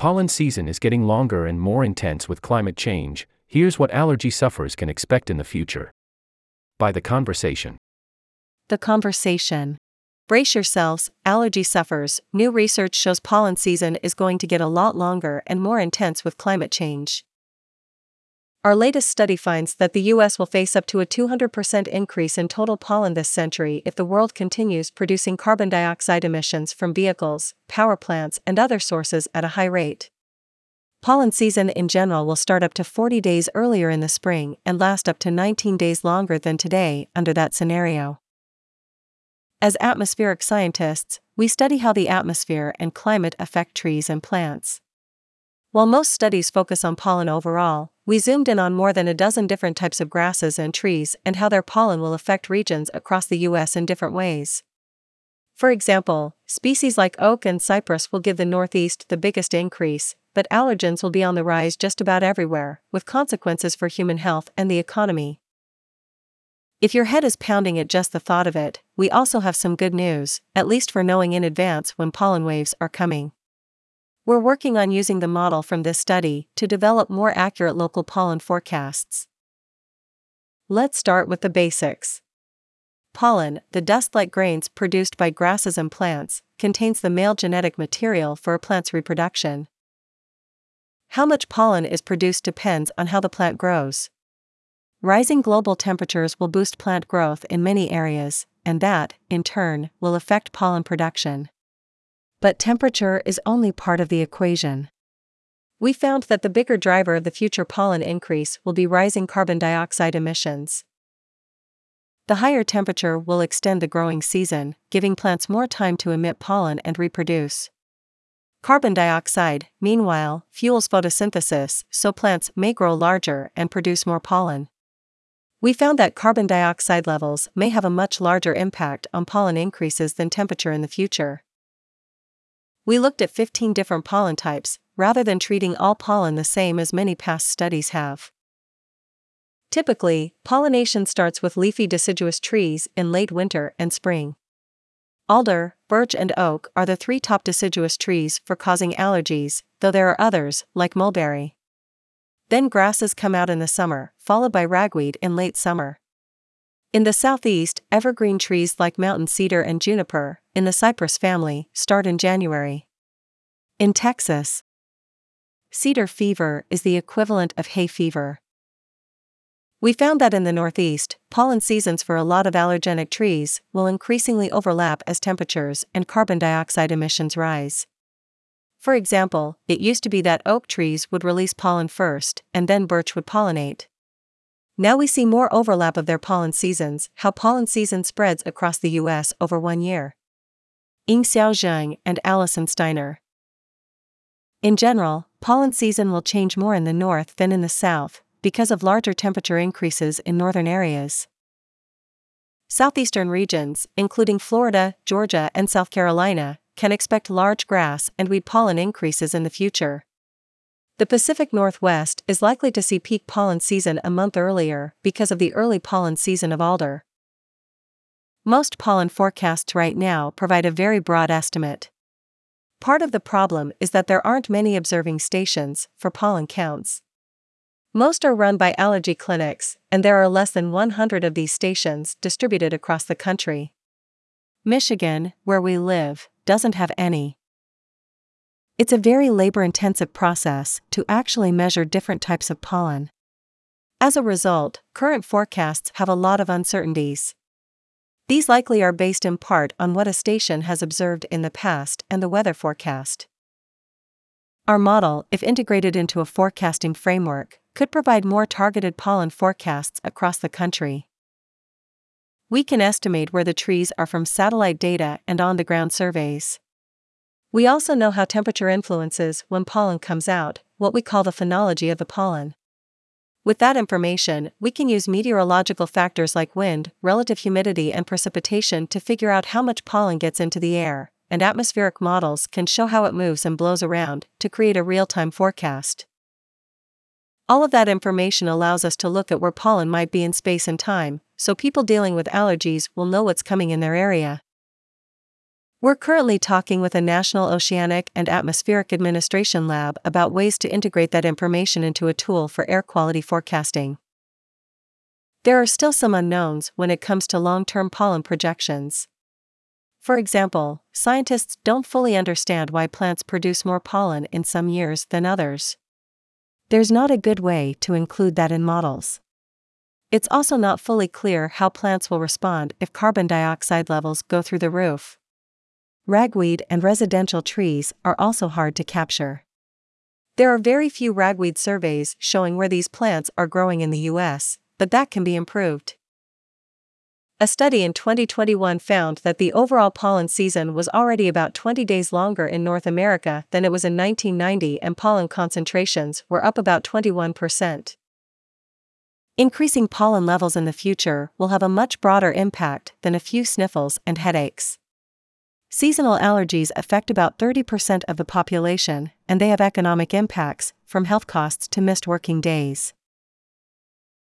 Pollen season is getting longer and more intense with climate change. Here's what allergy sufferers can expect in the future. By The Conversation. The Conversation. Brace yourselves, allergy sufferers. New research shows pollen season is going to get a lot longer and more intense with climate change. Our latest study finds that the U.S. will face up to a 200% increase in total pollen this century if the world continues producing carbon dioxide emissions from vehicles, power plants, and other sources at a high rate. Pollen season in general will start up to 40 days earlier in the spring and last up to 19 days longer than today under that scenario. As atmospheric scientists, we study how the atmosphere and climate affect trees and plants. While most studies focus on pollen overall, we zoomed in on more than a dozen different types of grasses and trees and how their pollen will affect regions across the U.S. in different ways. For example, species like oak and cypress will give the Northeast the biggest increase, but allergens will be on the rise just about everywhere, with consequences for human health and the economy. If your head is pounding at just the thought of it, we also have some good news, at least for knowing in advance when pollen waves are coming. We're working on using the model from this study to develop more accurate local pollen forecasts. Let's start with the basics. Pollen, the dust-like grains produced by grasses and plants, contains the male genetic material for a plant's reproduction. How much pollen is produced depends on how the plant grows. Rising global temperatures will boost plant growth in many areas, and that, in turn, will affect pollen production. But temperature is only part of the equation. We found that the bigger driver of the future pollen increase will be rising carbon dioxide emissions. The higher temperature will extend the growing season, giving plants more time to emit pollen and reproduce. Carbon dioxide, meanwhile, fuels photosynthesis, so plants may grow larger and produce more pollen. We found that carbon dioxide levels may have a much larger impact on pollen increases than temperature in the future. We looked at 15 different pollen types, rather than treating all pollen the same as many past studies have. Typically, pollination starts with leafy deciduous trees in late winter and spring. Alder, birch, and oak are the three top deciduous trees for causing allergies, though there are others, like mulberry. Then grasses come out in the summer, followed by ragweed in late summer. In the southeast, evergreen trees like mountain cedar and juniper, in the cypress family, start in January. In Texas, cedar fever is the equivalent of hay fever. We found that in the Northeast, pollen seasons for a lot of allergenic trees will increasingly overlap as temperatures and carbon dioxide emissions rise. For example, it used to be that oak trees would release pollen first, and then birch would pollinate. Now we see more overlap of their pollen seasons, how pollen season spreads across the U.S. over 1 year. Ying Xiaozheng and Allison Steiner. In general, pollen season will change more in the north than in the south, because of larger temperature increases in northern areas. Southeastern regions, including Florida, Georgia, and South Carolina, can expect large grass and weed pollen increases in the future. The Pacific Northwest is likely to see peak pollen season a month earlier because of the early pollen season of alder. Most pollen forecasts right now provide a very broad estimate. Part of the problem is that there aren't many observing stations for pollen counts. Most are run by allergy clinics, and there are less than 100 of these stations distributed across the country. Michigan, where we live, doesn't have any. It's a very labor-intensive process to actually measure different types of pollen. As a result, current forecasts have a lot of uncertainties. These likely are based in part on what a station has observed in the past and the weather forecast. Our model, if integrated into a forecasting framework, could provide more targeted pollen forecasts across the country. We can estimate where the trees are from satellite data and on-the-ground surveys. We also know how temperature influences when pollen comes out, what we call the phenology of the pollen. With that information, we can use meteorological factors like wind, relative humidity, and precipitation to figure out how much pollen gets into the air, and atmospheric models can show how it moves and blows around to create a real-time forecast. All of that information allows us to look at where pollen might be in space and time, so people dealing with allergies will know what's coming in their area. We're currently talking with a National Oceanic and Atmospheric Administration lab about ways to integrate that information into a tool for air quality forecasting. There are still some unknowns when it comes to long-term pollen projections. For example, scientists don't fully understand why plants produce more pollen in some years than others. There's not a good way to include that in models. It's also not fully clear how plants will respond if carbon dioxide levels go through the roof. Ragweed and residential trees are also hard to capture. There are very few ragweed surveys showing where these plants are growing in the U.S., but that can be improved. A study in 2021 found that the overall pollen season was already about 20 days longer in North America than it was in 1990, and pollen concentrations were up about 21%. Increasing pollen levels in the future will have a much broader impact than a few sniffles and headaches. Seasonal allergies affect about 30% of the population, and they have economic impacts, from health costs to missed working days.